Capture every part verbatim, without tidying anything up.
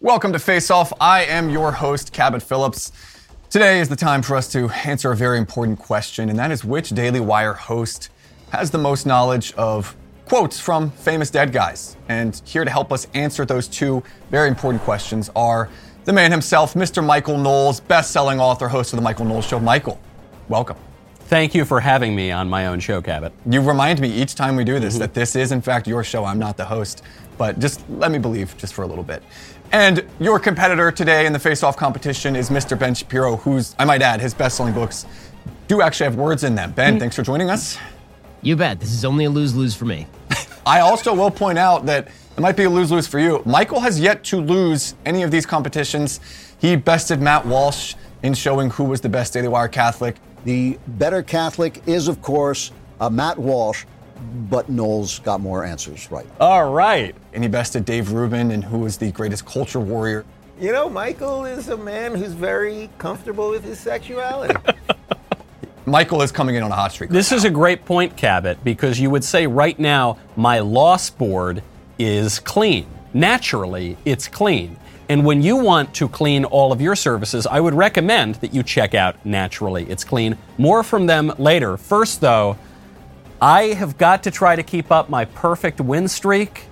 Welcome to Face Off. I am your host, Cabot Phillips. Today is the time for us to answer a very important question, and that is which Daily Wire host has the most knowledge of quotes from famous dead guys? And here to help us answer those two very important questions are the man himself, Mister Michael Knowles, best-selling author, host of The Michael Knowles Show. Michael, welcome. Thank you for having me on my own show, Cabot. You remind me each time we do this mm-hmm. that this is, in fact, your show. I'm not the host, but just let me believe just for a little bit. And your competitor today in the face-off competition is Mister Ben Shapiro, who's, I might add, his best-selling books do actually have words in them. Ben, mm-hmm. thanks for joining us. You bet. This is only a lose-lose for me. I also will point out that it might be a lose-lose for you. Michael has yet to lose any of these competitions. He bested Matt Walsh in showing who was the best Daily Wire Catholic. The better Catholic is, of course, uh, Matt Walsh, but Knowles got more answers right. All right. And he bested Dave Rubin in who was the greatest culture warrior. You know, Michael is a man who's very comfortable with his sexuality. Michael is coming in on a hot streak. This right is now. A great point, Cabot, because you would say right now, my loss board is clean. Naturally, it's clean. And when you want to clean all of your services, I would recommend that you check out Naturally It's Clean. More from them later. First, though, I have got to try to keep up my perfect win streak.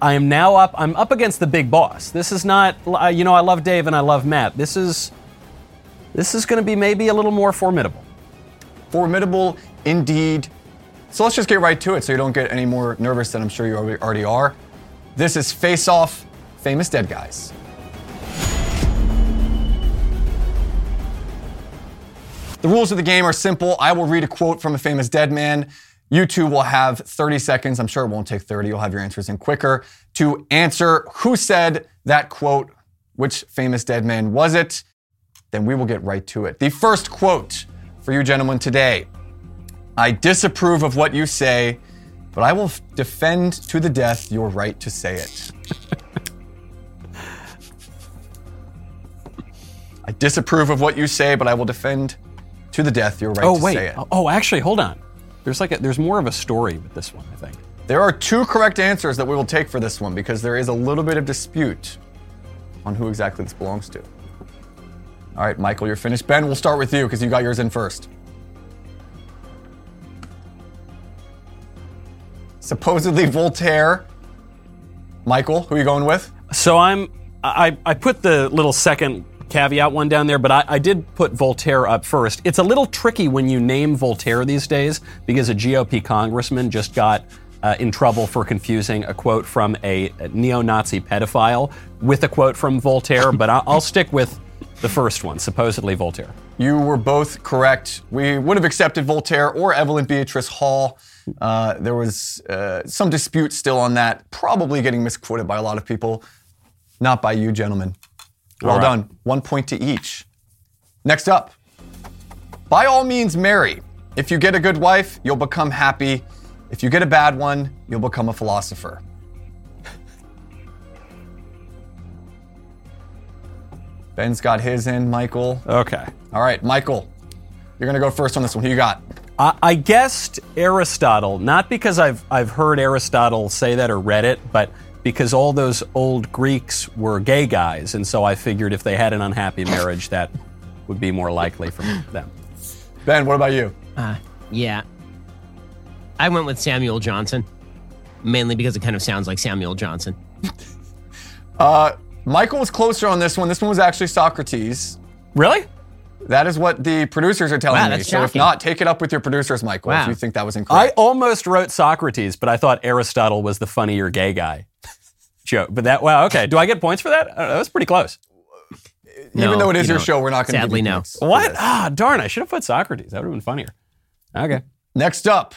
I am now up. I'm up against the big boss. This is not, uh, you know, I love Dave and I love Matt. This is, this is going to be maybe a little more formidable. Formidable indeed. So let's just get right to it so you don't get any more nervous than I'm sure you already are. This is Face Off, Famous Dead Guys. The rules of the game are simple. I will read a quote from a famous dead man. You two will have thirty seconds. I'm sure it won't take thirty. You'll have your answers in quicker to answer who said that quote, which famous dead man was it? Then we will get right to it. The first quote for you gentlemen today. I disapprove of what you say, but I will defend to the death your right to say it. I disapprove of what you say, but I will defend to the death, you're right oh, to wait. say it. Oh, actually, hold on. There's like a, there's more of a story with this one, I think. There are two correct answers that we will take for this one because there is a little bit of dispute on who exactly this belongs to. All right, Michael, you're finished. Ben, we'll start with you because you got yours in first. Supposedly Voltaire. Michael, who are you going with? So I'm, I, I put the little second caveat one down there, but I, I did put Voltaire up first. It's a little tricky when you name Voltaire these days because a G O P congressman just got uh, in trouble for confusing a quote from a neo-Nazi pedophile with a quote from Voltaire, but I, I'll stick with the first one, supposedly Voltaire. You were both correct. We would have accepted Voltaire or Evelyn Beatrice Hall. Uh, there was uh, some dispute still on that, probably getting misquoted by a lot of people. Not by you, gentlemen. Well right. done. One point to each. Next up. By all means, marry. If you get a good wife, you'll become happy. If you get a bad one, you'll become a philosopher. Ben's got his in, Michael. Okay. All right, Michael, you're going to go first on this one. Who you got? I, I guessed Aristotle, not because I've I've heard Aristotle say that or read it, but because all those old Greeks were gay guys, and so I figured if they had an unhappy marriage, that would be more likely for them. Ben, what about you? Uh, yeah. I went with Samuel Johnson, mainly because it kind of sounds like Samuel Johnson. uh, Michael was closer on this one. This one was actually Socrates. Really? That is what the producers are telling wow, me. That's so shocking. If not, take it up with your producers, Michael, wow. if you think that was incorrect. I almost wrote Socrates, but I thought Aristotle was the funnier gay guy. Joke, but that wow, okay. Do I get points for that? I don't know, that was pretty close. No, even though it is you your show, we're not going to. Sadly, no. What? Ah, darn! I should have put Socrates. That would have been funnier. Okay. Next up,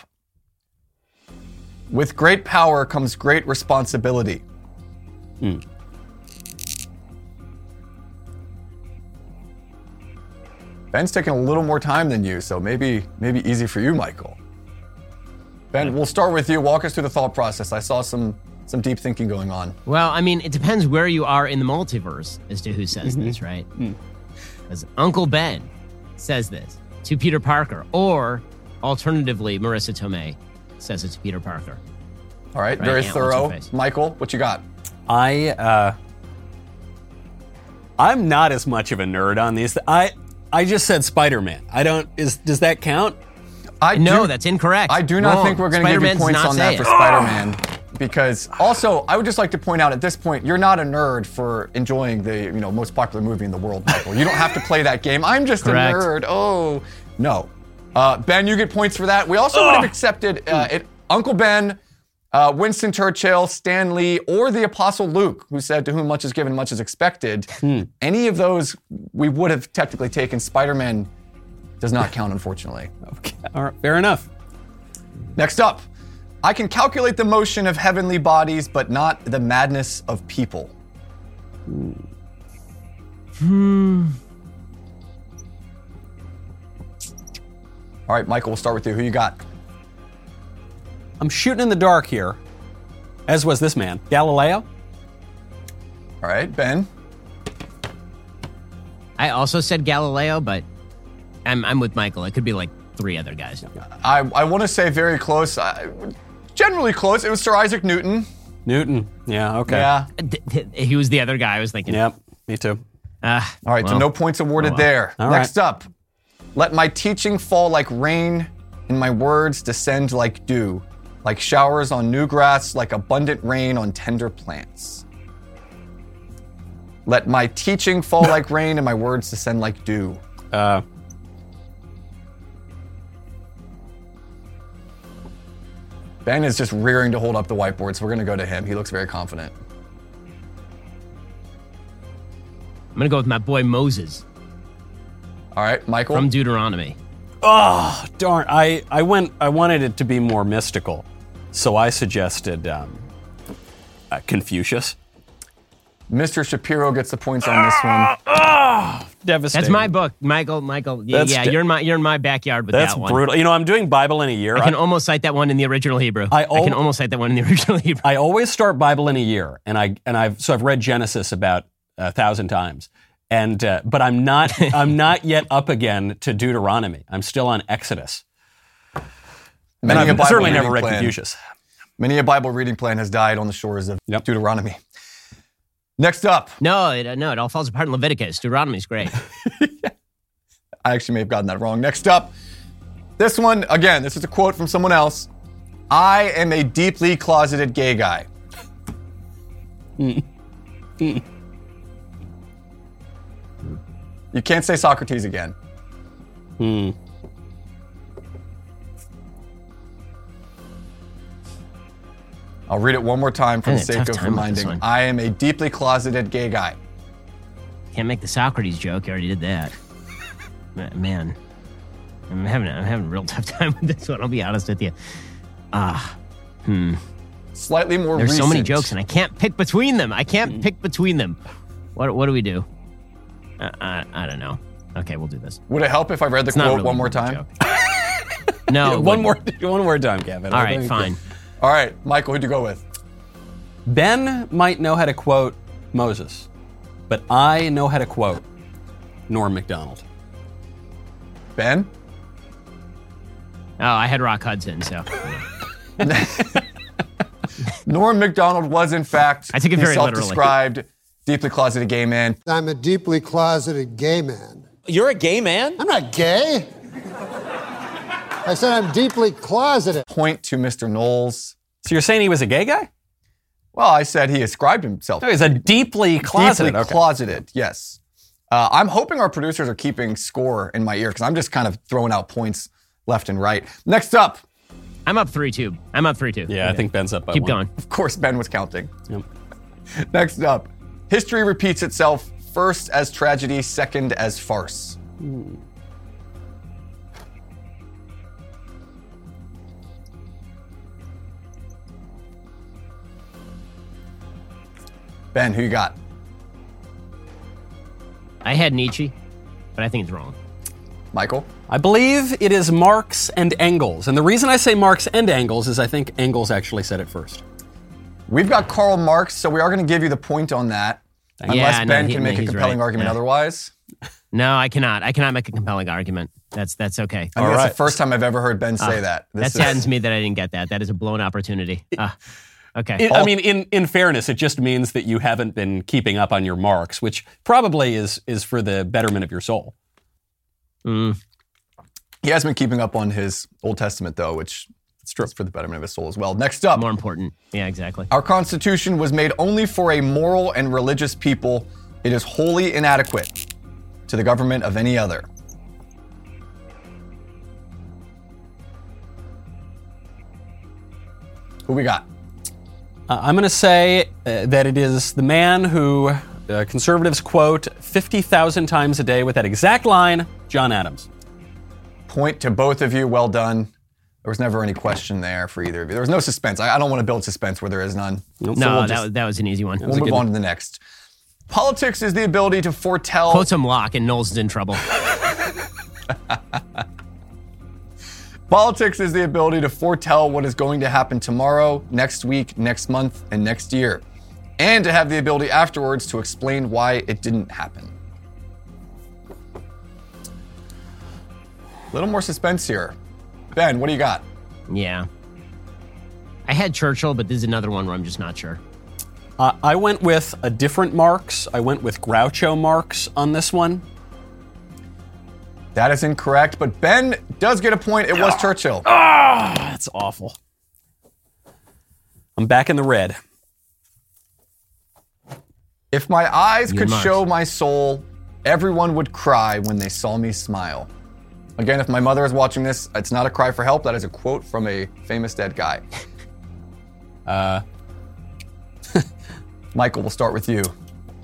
with great power comes great responsibility. Hmm. Ben's taking a little more time than you, so maybe maybe easy for you, Michael. Ben, we'll start with you. Walk us through the thought process. I saw some. Some deep thinking going on. Well, I mean, it depends where you are in the multiverse as to who says mm-hmm. this, right? Because mm. Uncle Ben says this to Peter Parker, or alternatively, Marissa Tomei says it to Peter Parker. All right, right? very Aunt thorough. Michael, what you got? I uh, I'm not as much of a nerd on these. I I just said Spider-Man. I don't. Is does that count? I no, do, that's incorrect. I do not Wrong. think we're going to give you points on that it. for Spider-Man. Because also, I would just like to point out at this point, you're not a nerd for enjoying the you know most popular movie in the world, Michael. You don't have to play that game. I'm just Correct. a nerd. Oh, no. Uh, Ben, you get points for that. We also Ugh. would have accepted uh, it, Uncle Ben, uh, Winston Churchill, Stan Lee, or the Apostle Luke, who said, to whom much is given, much is expected. Hmm. Any of those, we would have technically taken. Spider-Man does not count, unfortunately. Okay. All right. Fair enough. Next up. I can calculate the motion of heavenly bodies, but not the madness of people. Hmm. All right, Michael, we'll start with you. Who you got? I'm shooting in the dark here, as was this man, Galileo. All right, Ben. I also said Galileo, but I'm I'm with Michael. It could be like three other guys. I I want to say very close. I, Generally close. It was Sir Isaac Newton. Newton. Yeah, okay. Yeah. He was the other guy I was thinking. Yep, me too. Uh, All right, well, so no points awarded oh well. there. All Next right. up, let my teaching fall like rain and my words descend like dew, like showers on new grass, like abundant rain on tender plants. Let my teaching fall like rain and my words descend like dew. Uh... Ben is just rearing to hold up the whiteboard, so we're going to go to him. He looks very confident. I'm going to go with my boy Moses. All right, Michael. From Deuteronomy. Oh, darn. I, I went. I wanted it to be more mystical, so I suggested um, uh, Confucius. Mister Shapiro gets the points on this one. Oh, devastating. That's my book, Michael. Michael, yeah, yeah de- you're in my you're in my backyard with that one. That's brutal. You know, I'm doing Bible in a year. I can I, almost cite that one in the original Hebrew. I, al- I can almost cite that one in the original Hebrew. I always start Bible in a year, and I and I've so I've read Genesis about a thousand times, and uh, but I'm not I'm not yet up again to Deuteronomy. I'm still on Exodus. Many and I've Bible certainly never read plan. Confucius. Many a Bible reading plan has died on the shores of yep. Deuteronomy. Next up. No, it, no, it all falls apart in Leviticus. Deuteronomy's great. yeah. I actually may have gotten that wrong. Next up. This one, again, this is a quote from someone else. I am a deeply closeted gay guy. Mm. Mm. You can't say Socrates again. Mm. I'll read it one more time for the sake of reminding. I am a deeply closeted gay guy. Can't make the Socrates joke. I already did that. Man, I'm having I'm having a real tough time with this one. I'll be honest with you. Ah, uh, hmm. Slightly more. There's recent. so many jokes, and I can't pick between them. I can't mm-hmm. pick between them. What What do we do? Uh, I I don't know. Okay, we'll do this. Would it help if I read the it's quote really one more time? no, yeah, one more one more time, Kevin. All right, fine. All right, Michael, who'd you go with? Ben might know how to quote Moses, but I know how to quote Norm Macdonald. Ben? Oh, I had Rock Hudson, so. Norm Macdonald was, in fact, I took it very literally. Self-described deeply closeted gay man. I'm a deeply closeted gay man. You're a gay man? I'm not gay. I said I'm deeply closeted. Point to Mister Knowles. So you're saying he was a gay guy? Well, I said he ascribed himself. No, he's a deeply closeted. Deeply okay. closeted, yes. Uh, I'm hoping our producers are keeping score in my ear because I'm just kind of throwing out points left and right. Next up. I'm up three two. I'm up three two. Yeah, okay. I think Ben's up by Keep one. Keep going. Of course, Ben was counting. Yep. Next up. History repeats itself first as tragedy, second as farce. Ooh. Ben, who you got? I had Nietzsche, but I think it's wrong. Michael? I believe it is Marx and Engels. And the reason I say Marx and Engels is I think Engels actually said it first. We've got Karl Marx, so we are going to give you the point on that. Yeah, unless Ben no, he, can make no, a compelling right. argument no. otherwise. No, I cannot. I cannot make a compelling argument. That's that's okay. I mean, that's right. the first time I've ever heard Ben say uh, that. This that saddens is... me that I didn't get that. That is a blown opportunity. Uh. Okay. It, I mean, in, in fairness, it just means that you haven't been keeping up on your marks, which probably is is for the betterment of your soul. Mm. He has been keeping up on his Old Testament, though, which it's true for the betterment of his soul as well. Next up. More important. Yeah, exactly. Our Constitution was made only for a moral and religious people. It is wholly inadequate to the government of any other. Who we got? Uh, I'm going to say uh, that it is the man who uh, conservatives quote fifty thousand times a day with that exact line, John Adams. Point to both of you. Well done. There was never any question there for either of you. There was no suspense. I, I don't want to build suspense where there is none. Nope. No, so we'll just, that, that was an easy one. We'll move on to the next. Politics is the ability to foretell... Quote some Locke and Knowles is in trouble. Politics is the ability to foretell what is going to happen tomorrow, next week, next month, and next year. And to have the ability afterwards to explain why it didn't happen. A little more suspense here. Ben, what do you got? Yeah. I had Churchill, but this is another one where I'm just not sure. Uh, I went with a different Marx. I went with Groucho Marx on this one. That is incorrect, but Ben does get a point. It was oh. Churchill. Oh, that's awful. I'm back in the red. If my eyes you could show my soul, everyone would cry when they saw me smile. Again, if my mother is watching this, it's not a cry for help. That is a quote from a famous dead guy. uh, Michael, we'll start with you.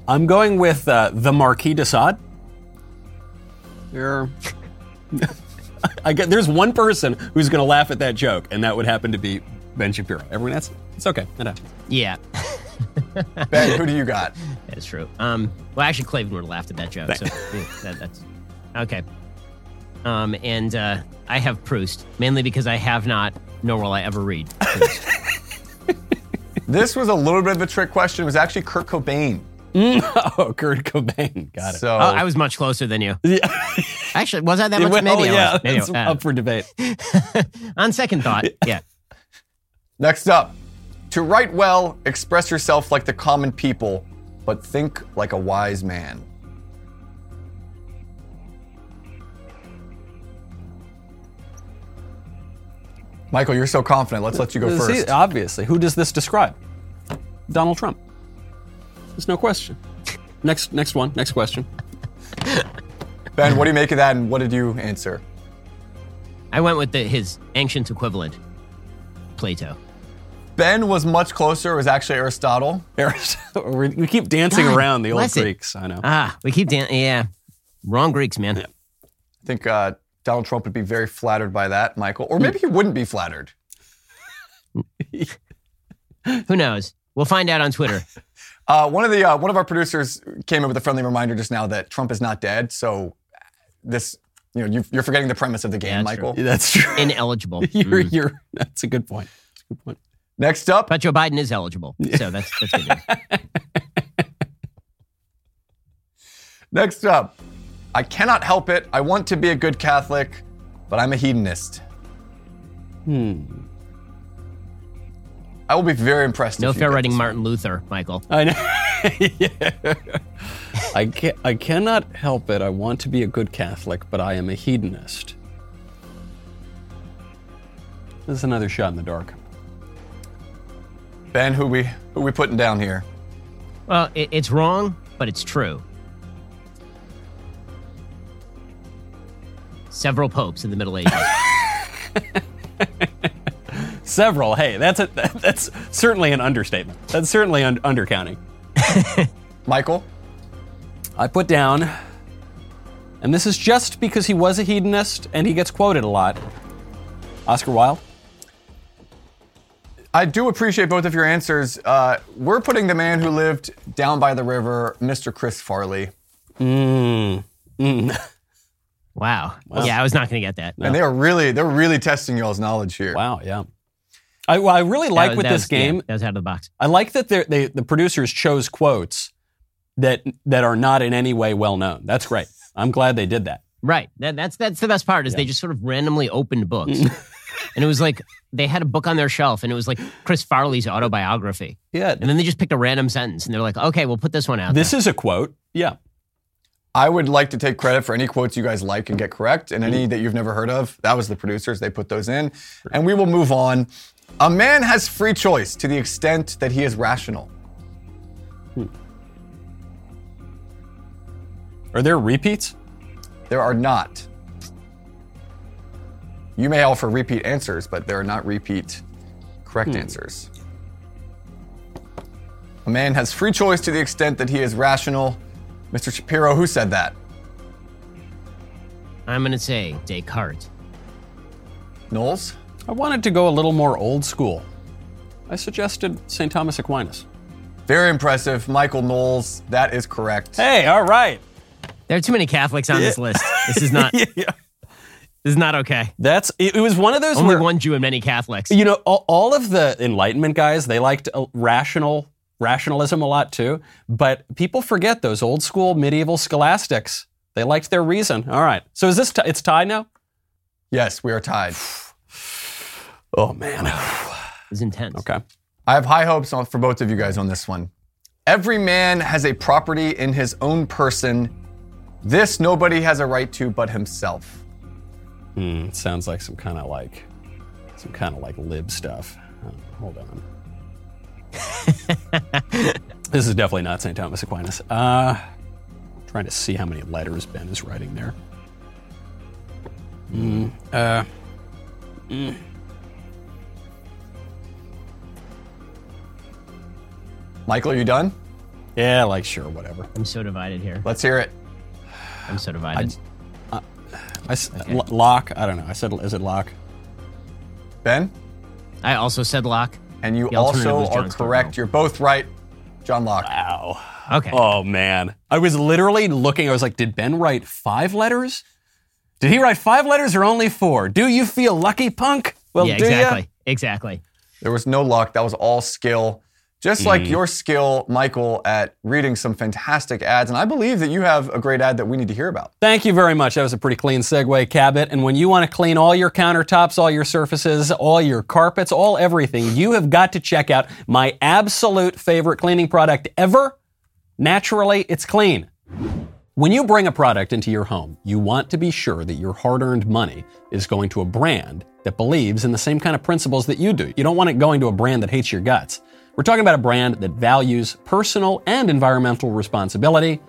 I'm going with uh, the Marquis de Sade. You're... I get, there's one person who's going to laugh at that joke, and that would happen to be Ben Shapiro. Everyone else, it's okay. It happens. Yeah. Ben, who do you got? That is true. Um, well, actually, Clavin would have laughed at that joke. So, yeah, that, that's okay. Um, and uh, I have Proust, mainly because I have not, nor will I ever read Proust. This was a little bit of a trick question. It was actually Kurt Cobain. Mm. Oh, Kurt Cobain. Got it. So, oh, I was much closer than you. Yeah. Actually, was I that much? Went, maybe oh, yeah, I was. Maybe, it's uh, up for debate. On second thought, yeah. Next up, to write well, express yourself like the common people, but think like a wise man. Michael, you're so confident. Let's let you go first. See, obviously. Who does this describe? Donald Trump. There's no question. Next next one. Next question. Ben, what do you make of that, and what did you answer? I went with the, his ancient equivalent, Plato. Ben was much closer. It was actually Aristotle. Aristotle. We keep dancing God, around the old Greeks. It. I know. Ah, we keep dancing. Yeah. Wrong Greeks, man. Yeah. I think... Uh, Donald Trump would be very flattered by that, Michael. Or maybe he wouldn't be flattered. Who knows? We'll find out on Twitter. Uh, one of the uh, one of our producers came up with a friendly reminder just now that Trump is not dead. So this, you know, you're forgetting the premise of the game, yeah, that's Michael. True. That's true. Ineligible. you're, mm. you're, that's a good point. That's a good point. Next up, but Joe Biden is eligible, so that's that's good news. Next up. I cannot help it. I want to be a good Catholic, but I'm a hedonist. Hmm. I will be very impressed. No fair writing Martin Luther, Michael. I know. Yeah. I can, I cannot help it. I want to be a good Catholic, but I am a hedonist. This is another shot in the dark. Ben, who we who we putting down here? Well, it, it's wrong, but it's true. Several popes in the Middle Ages. Several. Hey, that's a, that, that's certainly an understatement. That's certainly un- undercounting. Michael? I put down, and this is just because he was a hedonist and he gets quoted a lot, Oscar Wilde. I do appreciate both of your answers. Uh, we're putting the man who lived down by the river, Mister Chris Farley. Mmm. Mmm. Wow. wow. Yeah, I was not going to get that. No. And they are really, they're really testing y'all's knowledge here. Wow, yeah. I, well, I really like was, with this was, game. Yeah, that was out of the box. I like that they, the producers chose quotes that that are not in any way well known. That's great. I'm glad they did that. Right. That, that's that's the best part is yeah. They just sort of randomly opened books And it was like, they had a book on their shelf and it was like Chris Farley's autobiography. Yeah. And then they just picked a random sentence and they're like, okay, we'll put this one out This there. Is a quote. Yeah. I would like to take credit for any quotes you guys like and get correct, and any that you've never heard of. That was the producers. They put those in. And we will move on. A man has free choice to the extent that he is rational. Hmm. Are there repeats? There are not. You may offer repeat answers, but there are not repeat correct hmm. answers. A man has free choice to the extent that he is rational. Mister Shapiro, who said that? I'm going to say Descartes. Knowles? I wanted to go a little more old school. I suggested Saint Thomas Aquinas. Very impressive. Michael Knowles, that is correct. Hey, all right. There are too many Catholics on yeah. this list. This is not... yeah. This is not okay. That's it, it was one of those Only where, one Jew and many Catholics. You know, all, all of the Enlightenment guys, they liked rational... rationalism a lot too, but people forget those old school medieval scholastics. They liked their reason. All right. So is this, t- it's tied now? Yes, we are tied. Oh man. It's intense. Okay. I have high hopes on, for both of you guys on this one. Every man has a property in his own person. This nobody has a right to but himself. Hmm. Sounds like some kind of like, some kind of like lib stuff. Oh, hold on. This is definitely not Saint Thomas Aquinas. Uh, trying to see how many letters Ben is writing there. Mm, uh, mm. Michael, are you done? Yeah, like sure, whatever. I'm so divided here. Let's hear it. I'm so divided. I, uh, I, okay. L- Locke, I don't know. I said, is it Locke? Ben? I also said Locke. And you also are correct. You're both right. John Locke. Wow. Okay. Oh, man. I was literally looking. I was like, did Ben write five letters? Did he write five letters or only four? Do you feel lucky, punk? Well, yeah, do exactly. Ya? Exactly. There was no luck. That was all skill. Just mm. like your skill, Michael, at reading some fantastic ads. And I believe that you have a great ad that we need to hear about. Thank you very much. That was a pretty clean segue, Cabot. And when you want to clean all your countertops, all your surfaces, all your carpets, all everything, you have got to check out my absolute favorite cleaning product ever, Naturally It's Clean. When you bring a product into your home, you want to be sure that your hard-earned money is going to a brand that believes in the same kind of principles that you do. You don't want it going to a brand that hates your guts. We're talking about a brand that values personal and environmental responsibility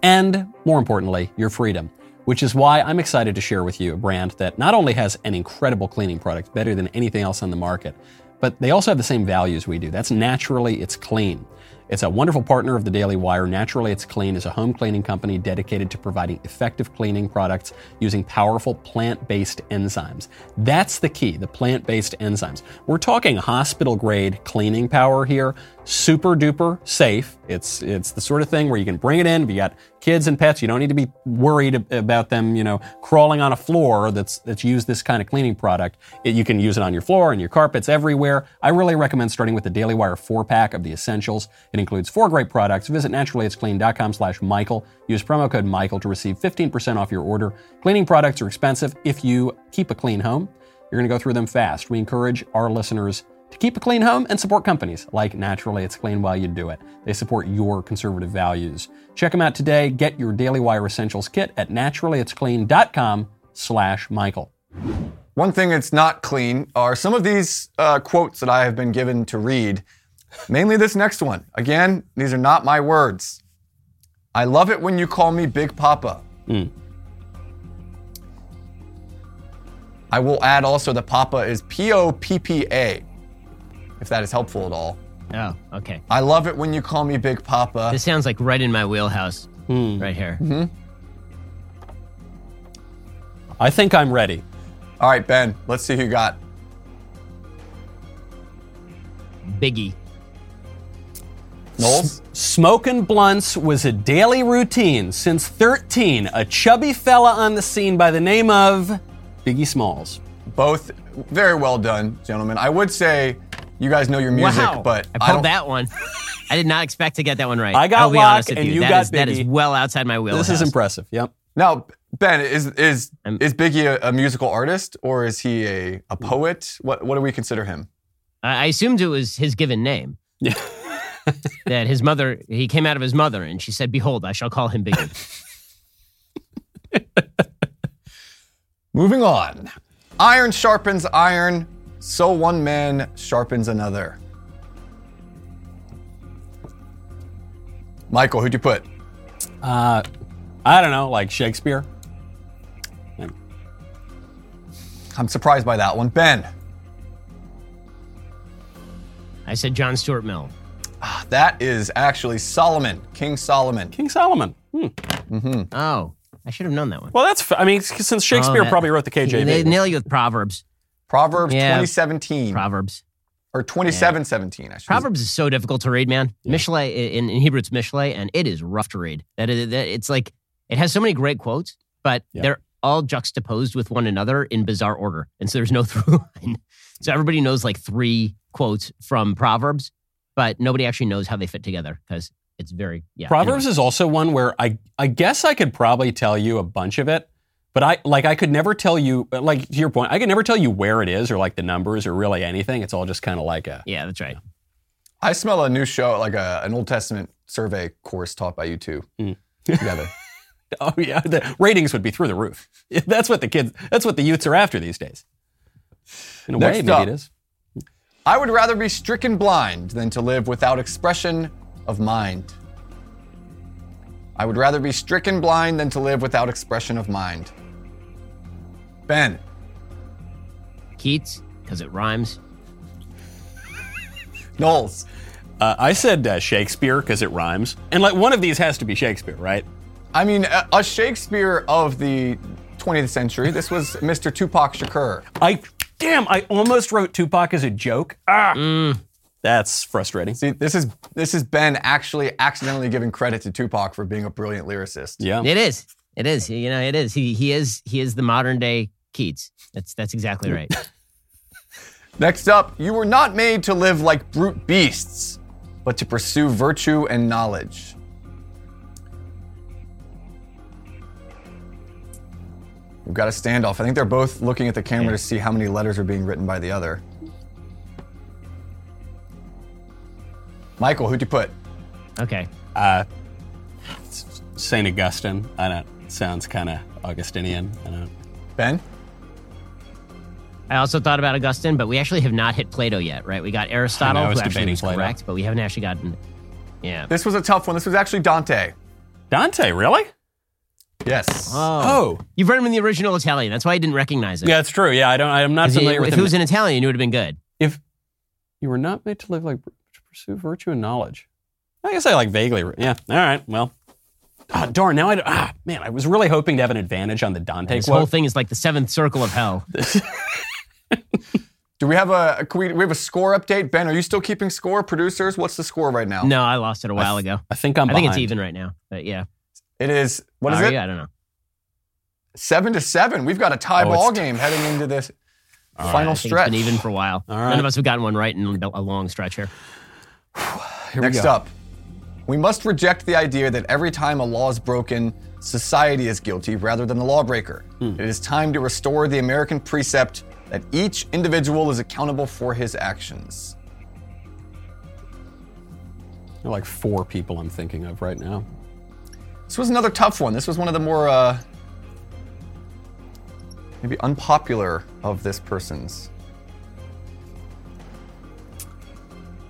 and, more importantly, your freedom, which is why I'm excited to share with you a brand that not only has an incredible cleaning product, better than anything else on the market, but they also have the same values we do. That's Naturally It's Clean. It's a wonderful partner of the Daily Wire. Naturally It's Clean is a home cleaning company dedicated to providing effective cleaning products using powerful plant-based enzymes. That's the key, the plant-based enzymes. We're talking hospital-grade cleaning power here, super duper safe. It's it's the sort of thing where you can bring it in. If you got kids and pets, you don't need to be worried about them, you know, crawling on a floor that's that's used this kind of cleaning product. It, you can use it on your floor and your carpets everywhere. I really recommend starting with the Daily Wire four-pack of the essentials. It includes four great products. Visit naturally it's clean dot com slash Michael. Use promo code Michael to receive fifteen percent off your order. Cleaning products are expensive. If you keep a clean home, you're going to go through them fast. We encourage our listeners to keep a clean home and support companies like Naturally It's Clean while you do it. They support your conservative values. Check them out today. Get your Daily Wire Essentials kit at naturally it's clean dot com slash Michael. One thing that's not clean are some of these uh, quotes that I have been given to read. Mainly this next one. Again, these are not my words. I love it when you call me Big Papa. Mm. I will add also that Papa is P O P P A, if that is helpful at all. Oh, okay. I love it when you call me Big Papa. This sounds like right in my wheelhouse, mm. right here. Mm-hmm. I think I'm ready. All right, Ben, let's see who you got. Biggie. Knowles? S- Smoking blunts was a daily routine since thirteen. A chubby fella on the scene by the name of Biggie Smalls. Both very well done, gentlemen. I would say you guys know your music, wow. but I pulled I that one. I did not expect to get that one right. I got Locke, and you, you that got is, Biggie. That is well outside my wheelhouse. This is impressive. Yep. Now, Ben, is is I'm, is Biggie a, a musical artist, or is he a, a poet? What what do we consider him? I assumed it was his given name. Yeah. That his mother, he came out of his mother, and she said, "Behold, I shall call him Biggie." Moving on. Iron sharpens iron, so one man sharpens another. Michael, who'd you put? Uh, I don't know, like Shakespeare? I'm surprised by that one. Ben? I said John Stuart Mill. Ah, that is actually Solomon, King Solomon. King Solomon. Hmm. Mm-hmm. Oh, I should have known that one. Well, that's, I mean, since Shakespeare oh, that, probably wrote the K J V. They nail you with Proverbs. Proverbs yeah. twenty seventeen. Proverbs. Or twenty-seven seventeen, yeah. I should Proverbs say. Is so difficult to read, man. Yeah. Mishle, in, in Hebrew, it's Mishle, and it is rough to read. That, it, that It's like, it has so many great quotes, but yeah. they're all juxtaposed with one another in bizarre order. And so there's no through line. So everybody knows like three quotes from Proverbs, but nobody actually knows how they fit together because it's very, yeah. Proverbs anyway. Is also one where I, I guess I could probably tell you a bunch of it, but I, like, I could never tell you, like, to your point, I could never tell you where it is or like the numbers or really anything. It's all just kind of like a... Yeah, that's right. You know. I smell a new show, like a, an Old Testament survey course taught by you two mm. together. Oh yeah, the ratings would be through the roof. That's what the kids, that's what the youths are after these days. In a Next way, maybe up, it is. I would rather be stricken blind than to live without expression of mind. I would rather be stricken blind than to live without expression of mind. Ben. Keats, because it rhymes. Knowles. Uh, I said uh, Shakespeare, because it rhymes. And like one of these has to be Shakespeare, right? I mean, a, a Shakespeare of the twentieth century. This was Mister Tupac Shakur. I, damn, I almost wrote Tupac as a joke. Ah! Mm. That's frustrating. See, this is this is Ben actually accidentally giving credit to Tupac for being a brilliant lyricist. Yeah, it is. It is. You know, it is. He he is he is the modern day Keats. That's that's exactly right. Next up, you were not made to live like brute beasts, but to pursue virtue and knowledge. We've got a standoff. I think they're both looking at the camera yeah. to see how many letters are being written by the other. Michael, who'd you put? Okay. Uh, Saint Augustine. I don't. Sounds kind of Augustinian. I don't. Ben? I also thought about Augustine, but we actually have not hit Plato yet, right? We got Aristotle, I know, I was who actually was Plato. Correct, but we haven't actually gotten. Yeah. This was a tough one. This was actually Dante. Dante, really? Yes. Oh. oh. You've read him in the original Italian. That's why I didn't recognize it. Yeah, that's true. Yeah, I don't. I'm not familiar he, with. If him. He was in Italian, it would have been good. If you were not made to live like. Pursue virtue and knowledge. I guess I like vaguely. Yeah. All right. Well, oh, darn. Now I. Ah, man, I was really hoping to have an advantage on the Dante. This quote. Whole thing is like the seventh circle of hell. Do we have a? Can we, we have a score update, Ben? Are you still keeping score, producers? What's the score right now? No, I lost it a while I th- ago. I think I'm. I behind. think it's even right now. But yeah, it is. What is uh, it? Yeah, I don't know. Seven to seven. We've got a tie oh, ball game t- heading into this All final right, stretch. It's been even for a while. All right. None of us have gotten one right in a long stretch here. Here Next we up, we must reject the idea that every time a law is broken, society is guilty rather than the lawbreaker. Mm. It is time to restore the American precept that each individual is accountable for his actions. There are like four people I'm thinking of right now. This was another tough one. This was one of the more uh, maybe unpopular of this person's.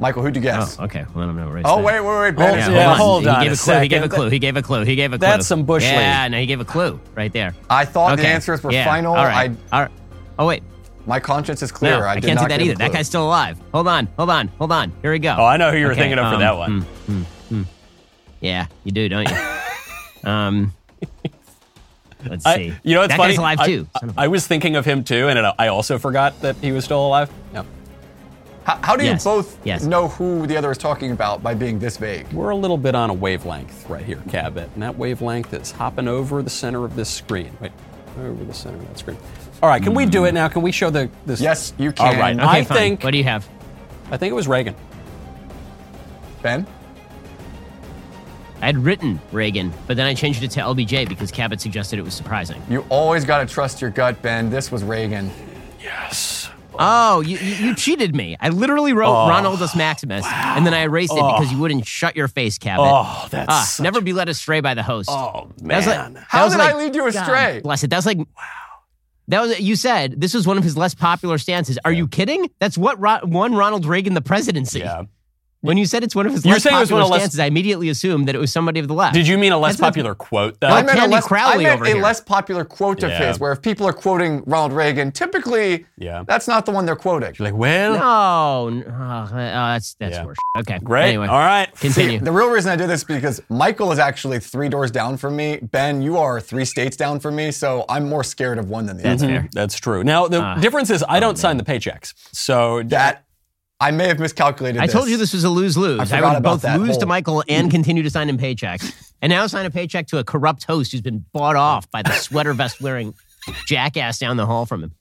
Michael, who'd you guess? Oh, okay. Well, I don't know. Right oh, wait, wait, wait. Ben. Yeah, yeah, hold on. He gave, a a he gave a clue. He gave a clue. He gave a clue. That's some bush league. Yeah, no, he gave a clue right there. I thought okay. the answers were yeah. final. All right. I, All right. Oh, wait. My conscience is clear. No, I, did I can't not do that either. That guy's still alive. Hold on. Hold on. Hold on. Here we go. Oh, I know who you were okay, thinking of um, for that one. Mm, mm, mm. Yeah, you do, don't you? um, let's see. I, you know, it's that funny. That guy's alive, I, too. I, I was thinking of him, too, and it, I also forgot that he was still alive. No. How, how do yes. you both yes. know who the other is talking about by being this vague? We're a little bit on a wavelength right here, Cabot. And that wavelength is hopping over the center of this screen. Wait, over the center of that screen. All right, can mm. we do it now? Can we show the... This? Yes, you can. All right, okay, I fine. think... What do you have? I think it was Reagan. Ben? I had written Reagan, but then I changed it to L B J because Cabot suggested it was surprising. You always gotta trust your gut, Ben. This was Reagan. Yes. Oh, you, you cheated me. I literally wrote oh, Ronaldus Maximus, wow. and then I erased it oh. because you wouldn't shut your face, Cabot. Oh, that's ah, such... Never be led astray by the host. Oh, man. Like, How did like, I lead you astray? God bless it. That was like... Wow. That was You said this was one of his less popular stances. Are yeah. you kidding? That's what ro- won Ronald Reagan the presidency. Yeah. When you said it's one of his You're less popular less... stances, I immediately assumed that it was somebody of the left. Did you mean a less That's popular a... quote, though? No, I meant Candy a, less, I meant over a less popular quote of yeah. his, where if people are quoting Ronald Reagan, typically yeah. that's not the one they're quoting. You're like, well... No, oh, that's that's yeah. worse. Okay, great. Anyway, all right. Continue. See, the real reason I did this is because Michael is actually three doors down from me. Ben, you are three states down from me, so I'm more scared of one than the that's other. Fair. That's true. Now, the uh, difference is I don't man. sign the paychecks, so... that. I may have miscalculated I this. I told you this was a lose-lose. I, I would both lose whole. to Michael and continue to sign him paychecks. And now sign a paycheck to a corrupt host who's been bought off by the sweater vest-wearing jackass down the hall from him.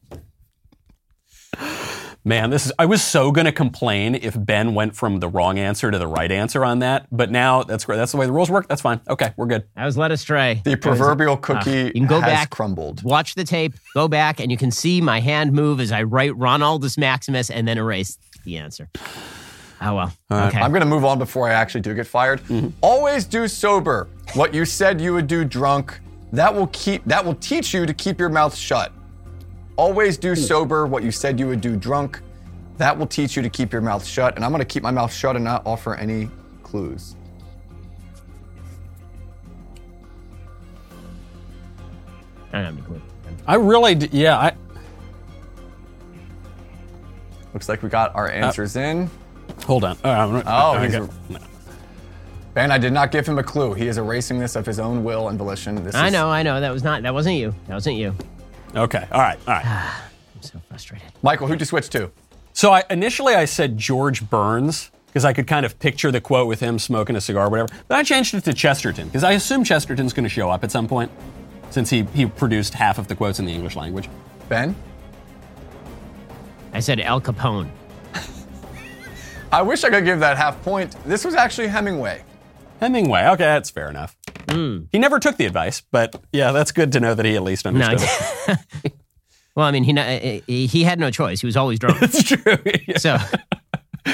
Man, this is, I was so going to complain if Ben went from the wrong answer to the right answer on that. But now, that's great. That's the way the rules work. That's fine. Okay, we're good. I was led astray. The proverbial cookie uh, you can go has back, crumbled. Watch the tape, go back, and you can see my hand move as I write Ronaldus Maximus and then erase the answer. Oh, well. Right. Okay. I'm going to move on before I actually do get fired. Mm-hmm. Always do sober what you said you would do drunk. That will keep. That will teach you to keep your mouth shut. Always do sober what you said you would do drunk. That will teach you to keep your mouth shut. And I'm going to keep my mouth shut and not offer any clues. I don't have any clue. I really, d- yeah, I... Looks like we got our answers uh, in. Hold on. Uh, oh, he's a, Ben, I did not give him a clue. He is erasing this of his own will and volition. This I is, know, I know. That was not. That wasn't you. That wasn't you. Okay. All right. All right. I'm so frustrated. Michael, who'd you switch to? So I initially I said George Burns because I could kind of picture the quote with him smoking a cigar, or whatever. But I changed it to Chesterton because I assume Chesterton's going to show up at some point, since he he produced half of the quotes in the English language. Ben. I said Al Capone. I wish I could give that half point. This was actually Hemingway. Hemingway. Okay, that's fair enough. Mm. He never took the advice, but yeah, that's good to know that he at least understood no, it. Well, I mean, he he had no choice. He was always drunk. That's true. Yeah. So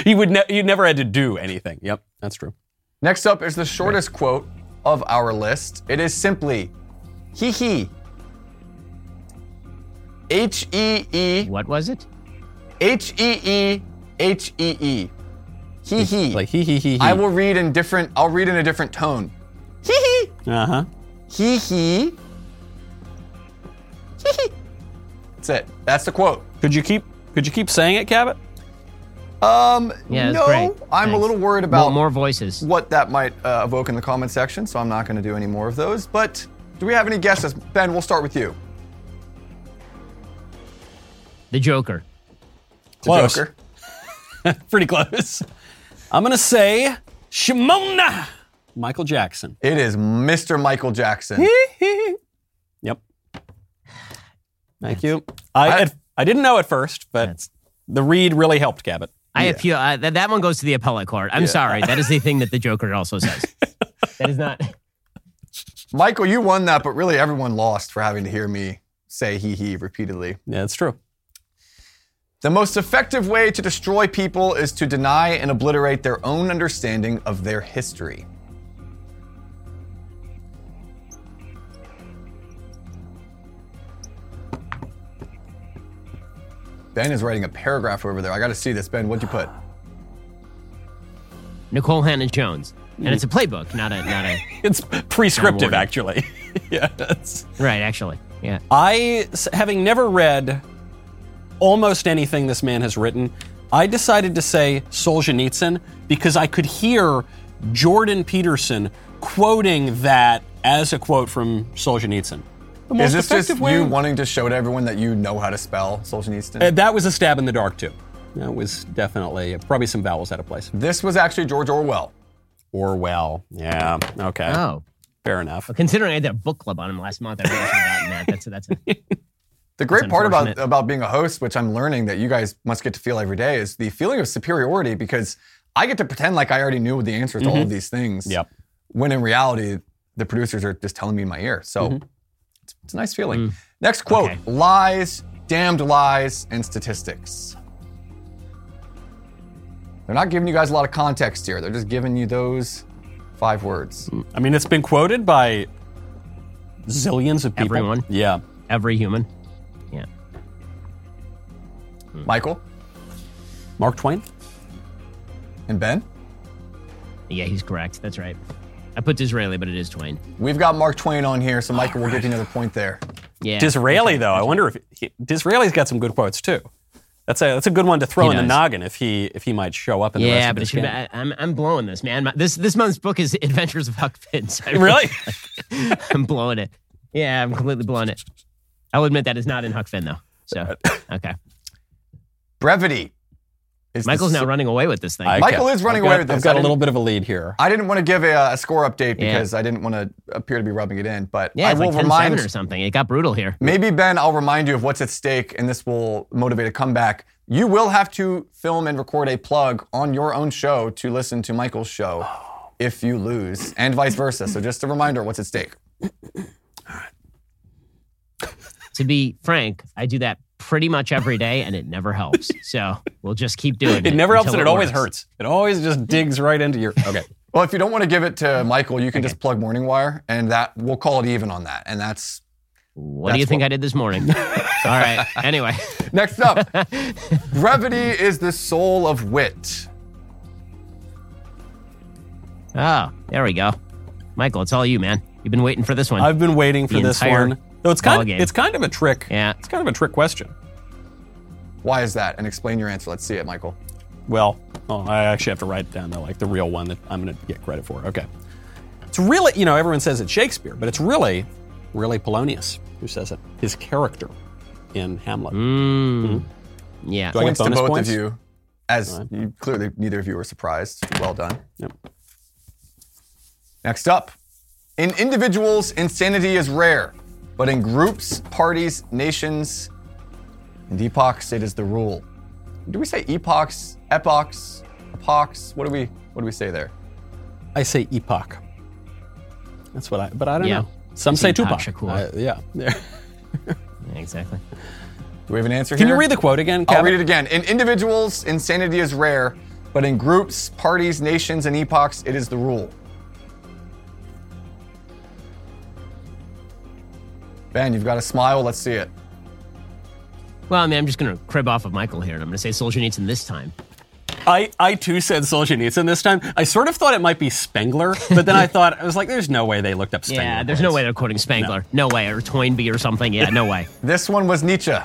he would ne- you never had to do anything. Yep, that's true. Next up is the shortest right. quote of our list. It is simply, hee hee. H E E. What was it? H E E, H E E. Hee hee. Like hee hee hee hee. I will read in different, I'll read in a different tone. Hee hee. Uh-huh. Hee hee. Hee hee. That's it. That's the quote. Could you keep, could you keep saying it, Cabot? Um, yeah, no. Great. I'm Thanks. a little worried about more, more voices. What that might uh, evoke in the comment section, so I'm not going to do any more of those. But do we have any guesses? Ben, we'll start with you. The Joker. Close. The Joker. Pretty close. I'm going to say Shimona. Michael Jackson. It is Mister Michael Jackson. Yep. Thank you. I, I I didn't know at first, but the read really helped, Cabot. I yeah. appeal. Uh, that, that one goes to the appellate court. I'm yeah. sorry. That is the thing that the Joker also says. That is not. Michael, you won that, but really everyone lost for having to hear me say hee hee repeatedly. Yeah, that's true. The most effective way to destroy people is to deny and obliterate their own understanding of their history. Ben is writing a paragraph over there. I gotta see this. Ben, what'd you put? Nicole Hannah-Jones. And it's a playbook, not a... Not a it's prescriptive, actually. Yeah, that's... Right, actually, yeah. I, having never read... almost anything this man has written, I decided to say Solzhenitsyn because I could hear Jordan Peterson quoting that as a quote from Solzhenitsyn. The most Is this effective just way you of... wanting to show to everyone that you know how to spell Solzhenitsyn? Uh, that was a stab in the dark, too. That was definitely, uh, probably some vowels out of place. This was actually George Orwell. Orwell, yeah, okay. Oh. Fair enough. Well, considering I had that book club on him last month, I really should have gotten that. That's, that's a... The great part about, about being a host, which I'm learning that you guys must get to feel every day, is the feeling of superiority because I get to pretend like I already knew the answers mm-hmm. to all of these things. Yep. when in reality, the producers are just telling me in my ear. So mm-hmm. it's, it's a nice feeling. Mm. Next quote, okay. Lies, damned lies, and statistics. They're not giving you guys a lot of context here. They're just giving you those five words. I mean, it's been quoted by zillions of people. Everyone. Yeah. Every human. Yeah. Michael? Mark Twain? And Ben? Yeah, he's correct. That's right. I put Disraeli, but it is Twain. We've got Mark Twain on here, so Michael will give you another point there. Yeah. Disraeli, though, I wonder if... He, Disraeli's got some good quotes, too. That's a that's a good one to throw in the noggin if he if he might show up in the rest of this game. Yeah, but I'm I'm blowing this, man. My, this this month's book is Adventures of Huck Finn. So really? Like, I'm blowing it. Yeah, I'm completely blowing it. I'll admit that is not in Huck Finn, though. So, okay. Brevity. Is Michael's now si- running away with this thing. I Michael got, is running got, away with this. I've got a little bit of a lead here. I didn't want to give a, a score update because yeah. I didn't want to appear to be rubbing it in, but yeah, I will like remind you or something. It got brutal here. Maybe, Ben, I'll remind you of what's at stake, and this will motivate a comeback. You will have to film and record a plug on your own show to listen to Michael's show if you lose, and vice versa. So just a reminder of what's at stake. All right. To be frank, I do that pretty much every day, and it never helps. So we'll just keep doing it. It never helps, and it always hurts. It always just digs right into your... Okay. Well, if you don't want to give it to Michael, you can okay. just plug Morning Wire, and that we'll call it even on that. And that's... What that's do you what, think I did this morning? All right. Anyway. Next up. Brevity is the soul of wit. Oh, there we go. Michael, it's all you, man. You've been waiting for this one. I've been waiting for the this entire- one. No, it's kind, of, it's kind of a trick. Yeah. It's kind of a trick question. Why is that? And explain your answer. Let's see it, Michael. Well, oh, I actually have to write it down, though, like the real one that I'm going to get credit for. Okay. It's really, you know, everyone says it's Shakespeare, but it's really, really Polonius who says it. His character in Hamlet. Mm. Mm-hmm. Yeah. Do I get bonus points? Points to both points? Of you, as right. you, clearly neither of you were surprised. Well done. Yep. Next up. In individuals, insanity is rare. But in groups, parties, nations, and epochs, it is the rule. Do we say epochs, epochs, epochs? What do we what do we say there? I say epoch. That's what I. But I don't yeah. know. Some say Tupac Shakur. Uh, yeah. yeah. Exactly. Do we have an answer Can here? Can you read the quote again, Cabot? I'll read it again. In individuals, insanity is rare, but in groups, parties, nations, and epochs, it is the rule. Ben, you've got a smile. Let's see it. Well, I mean, I'm just going to crib off of Michael here, and I'm going to say Solzhenitsyn this time. I, I too, said Solzhenitsyn this time. I sort of thought it might be Spengler, but then I thought, I was like, there's no way they looked up Spengler. Yeah, there's no way they're quoting Spengler. No, no way. Or Toynbee or something. Yeah, no way. This one was Nietzsche.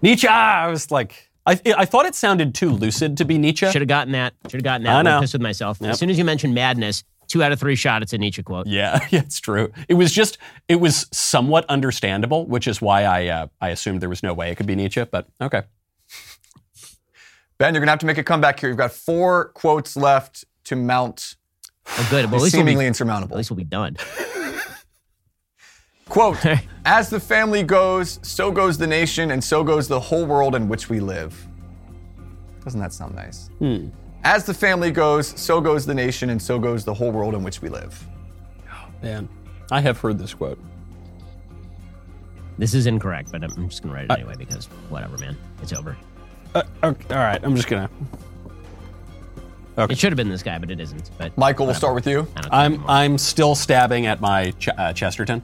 Nietzsche! I was like... I, I thought it sounded too lucid to be Nietzsche. Should have gotten that. Should have gotten that. I know. I'm pissed with myself. Yep. As soon as you mentioned madness... Two out of three shot, it's a Nietzsche quote. Yeah, it's true. It was just, it was somewhat understandable, which is why I uh, I assumed there was no way it could be Nietzsche, but okay. Ben, you're going to have to make a comeback here. You've got four quotes left to mount oh, good. Well, at least seemingly we'll be, insurmountable. At least we'll be done. Quote, as the family goes, so goes the nation, and so goes the whole world in which we live. Doesn't that sound nice? Hmm. As the family goes, so goes the nation, and so goes the whole world in which we live. Oh, man. I have heard this quote. This is incorrect, but I'm just going to write it uh, anyway because whatever, man. It's over. Uh, okay, all right. I'm just going to... Okay. It should have been this guy, but it isn't. But Michael, we'll start with you. I'm I'm still stabbing at my ch- uh, Chesterton.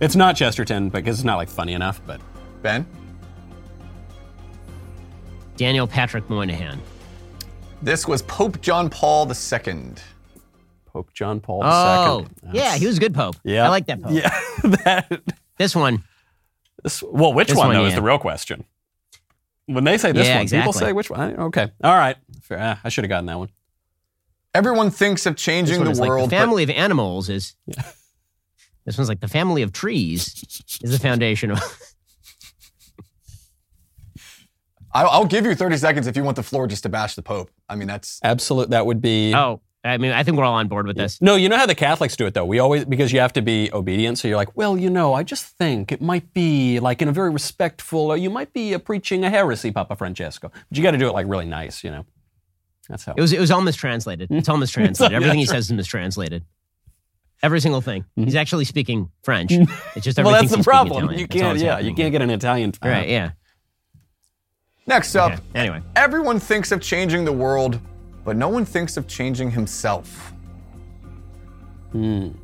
It's not Chesterton because it's not, like, funny enough, but... Ben? Daniel Patrick Moynihan. This was Pope John Paul the Second. Pope John Paul oh, the Second. Oh, yeah, he was a good pope. Yeah. I like that pope. Yeah, that. This one. This, well, which this one, one, though, yeah. is the real question. When they say this yeah, one, exactly. people say which one. Okay, all right. Fair. I should have gotten that one. Everyone thinks of changing the world. Like the family but, of animals is... Yeah. This one's like the family of trees is the foundation of... I'll give you thirty seconds if you want the floor just to bash the Pope. I mean, that's... Absolute. That would be... Oh, I mean, I think we're all on board with this. No, you know how the Catholics do it, though. We always... Because you have to be obedient, so you're like, well, you know, I just think it might be, like, in a very respectful... Or you might be uh, preaching a heresy, Papa Francesco. But you got to do it, like, really nice, you know. That's how... It was, it was all mistranslated. It's all mistranslated. Everything yeah, he right. says is mistranslated. Every single thing. Mm-hmm. He's actually speaking French. It's just well, that's the problem. Italian. You can't, yeah, you can't get an Italian. All right, yeah. Next up, okay. Anyway, everyone thinks of changing the world, but no one thinks of changing himself. Mm.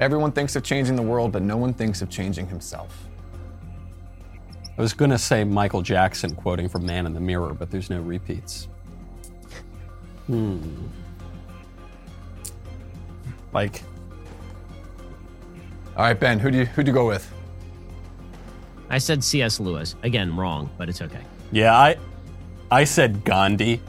Everyone thinks of changing the world, but no one thinks of changing himself. I was going to say Michael Jackson quoting from Man in the Mirror, but there's no repeats. Hmm. Like... All right, Ben, who do you who do you go with? I said C S Lewis. Again, wrong, but it's okay. Yeah, I I said Gandhi.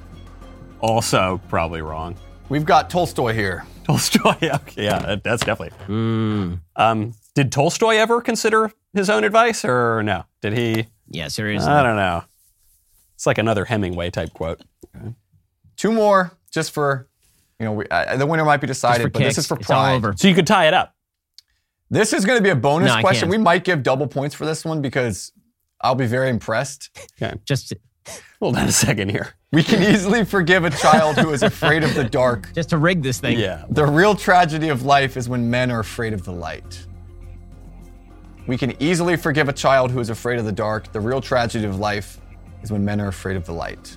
Also, probably wrong. We've got Tolstoy here. Tolstoy, okay, yeah, that's definitely. Mm. Um, did Tolstoy ever consider his own advice, or no? Did he? Yeah, seriously. I don't know. It's like another Hemingway type quote. Okay. Two more, just for, you know, we, uh, the winner might be decided, but kicks. This is for pride. So you could tie it up. This is going to be a bonus no, question. Can't. We might give double points for this one because I'll be very impressed. Okay. Just hold on a second here. We can easily forgive a child who is afraid of the dark. Just to rig this thing. Yeah. The real tragedy of life is when men are afraid of the light. We can easily forgive a child who is afraid of the dark. The real tragedy of life is when men are afraid of the light.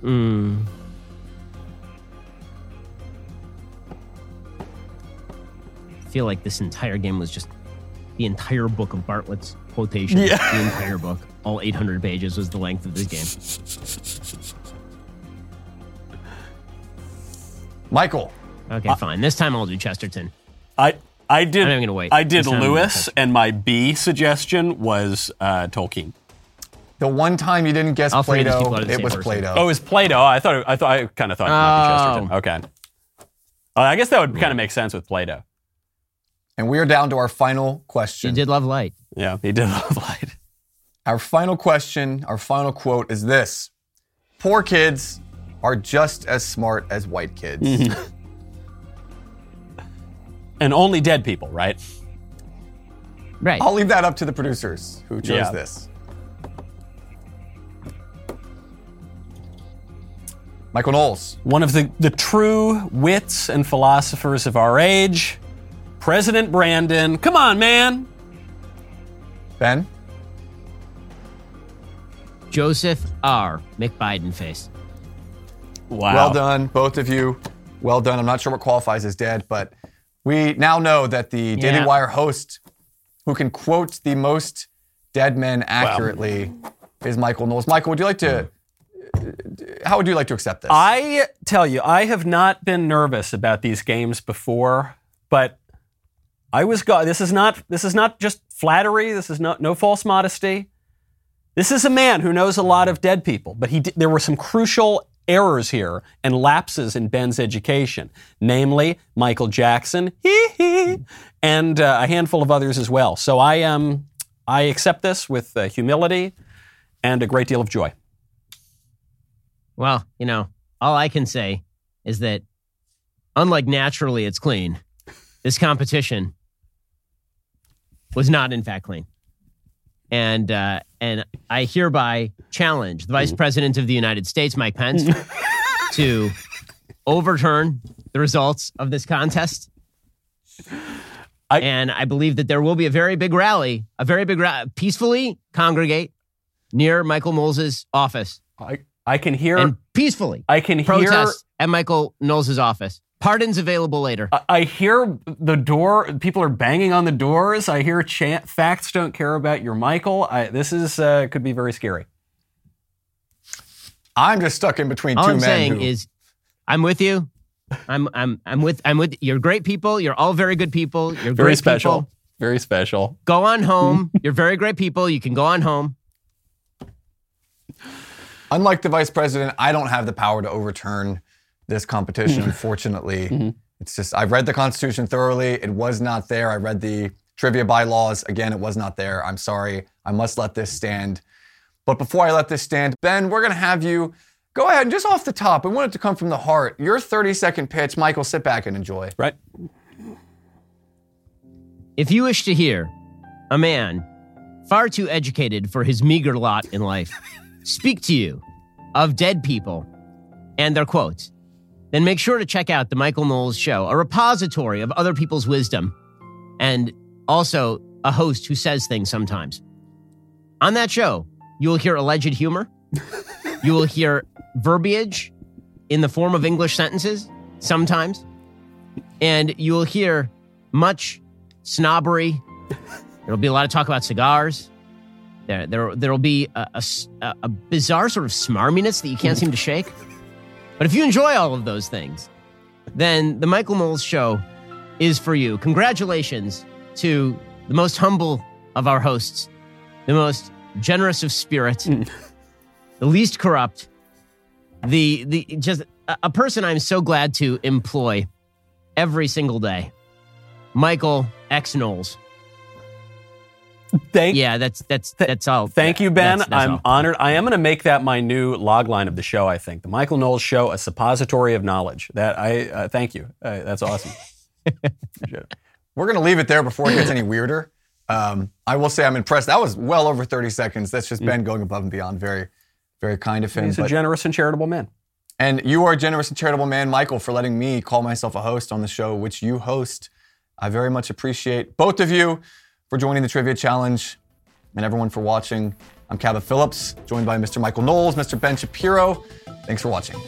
Hmm. I feel like this entire game was just the entire book of Bartlett's quotations. Yeah. The entire book, all eight hundred pages, was the length of this game. Michael. Okay, uh, fine. This time I'll do Chesterton. I I did. I'm not even gonna wait. I did Lewis, and my B suggestion was uh, Tolkien. The one time you didn't guess I'll Plato, it was person. Plato. Oh, it was Plato. I thought. It, I thought. I kind of thought oh. it might be Chesterton. Okay. Uh, I guess that would yeah. kind of make sense with Plato. And we are down to our final question. He did love light. Yeah, he did love light. Our final question, our final quote is this. Poor kids are just as smart as white kids. Mm-hmm. And only dead people, right? Right. I'll leave that up to the producers who chose yeah. this. Michael Knowles. One of the, the true wits and philosophers of our age... President Brandon. Come on, man. Ben? Joseph R. McBiden face. Wow. Well done, both of you. Well done. I'm not sure what qualifies as dead, but we now know that the Daily yeah. Wire host who can quote the most dead men accurately wow. is Michael Knowles. Michael, would you like to... How would you like to accept this? I tell you, I have not been nervous about these games before, but... I was God. This is not. This is not just flattery. This is not no false modesty. This is a man who knows a lot of dead people, but he did, there were some crucial errors here and lapses in Ben's education, namely Michael Jackson, hee hee, and uh, a handful of others as well. So I am. Um, I accept this with uh, humility and a great deal of joy. Well, you know, all I can say is that, unlike Naturally It's Clean, this competition was not, in fact, clean. And uh, and I hereby challenge the Vice President of the United States, Mike Pence, to overturn the results of this contest. I, and I believe that there will be a very big rally, a very big rally, peacefully congregate near Michael Knowles' office. I, I can hear... And peacefully I can protest hear, at Michael Knowles' office. Pardons available later. I hear the door. People are banging on the doors. I hear chant, facts don't care about your Michael. I, this is uh, could be very scary. I'm just stuck in between all two I'm men. All I'm saying who... is, I'm with you. I'm I'm I'm with I'm with you're great people. You're all very good people. You're very great special. People. Very special. Go on home. You're very great people. You can go on home. Unlike the Vice President, I don't have the power to overturn this competition, unfortunately. Mm-hmm. It's just, I've read the Constitution thoroughly. It was not there. I read the trivia bylaws. Again, it was not there. I'm sorry. I must let this stand. But before I let this stand, Ben, we're going to have you go ahead and just off the top. We want it to come from the heart. Your thirty-second pitch. Michael, sit back and enjoy. Right. If you wish to hear a man far too educated for his meager lot in life speak to you of dead people and their quotes, then make sure to check out The Michael Knowles Show, a repository of other people's wisdom, and also a host who says things sometimes. On that show, you will hear alleged humor. You will hear verbiage in the form of English sentences sometimes. And you will hear much snobbery. There'll be a lot of talk about cigars. There, there, there'll be a, a, a bizarre sort of smarminess that you can't seem to shake. But if you enjoy all of those things, then The Michael Knowles Show is for you. Congratulations to the most humble of our hosts, the most generous of spirit, mm. the least corrupt, the the just a, a person I'm so glad to employ every single day, Michael X Knowles. Thank yeah, that's that's that's all. Thank you, Ben. That's, that's I'm all. honored. I am going to make that my new logline of the show. I think The Michael Knowles Show, a suppository of knowledge. That I uh, thank you. Uh, that's awesome. We're going to leave it there before it gets any weirder. Um, I will say I'm impressed. That was well over thirty seconds. That's just Ben going above and beyond. Very, very kind of him. He's a but, generous and charitable man. And you are a generous and charitable man, Michael, for letting me call myself a host on the show, which you host. I very much appreciate both of you for joining the Trivia Challenge and everyone for watching. I'm Cabot Phillips, joined by Mister Michael Knowles, Mister Ben Shapiro. Thanks for watching.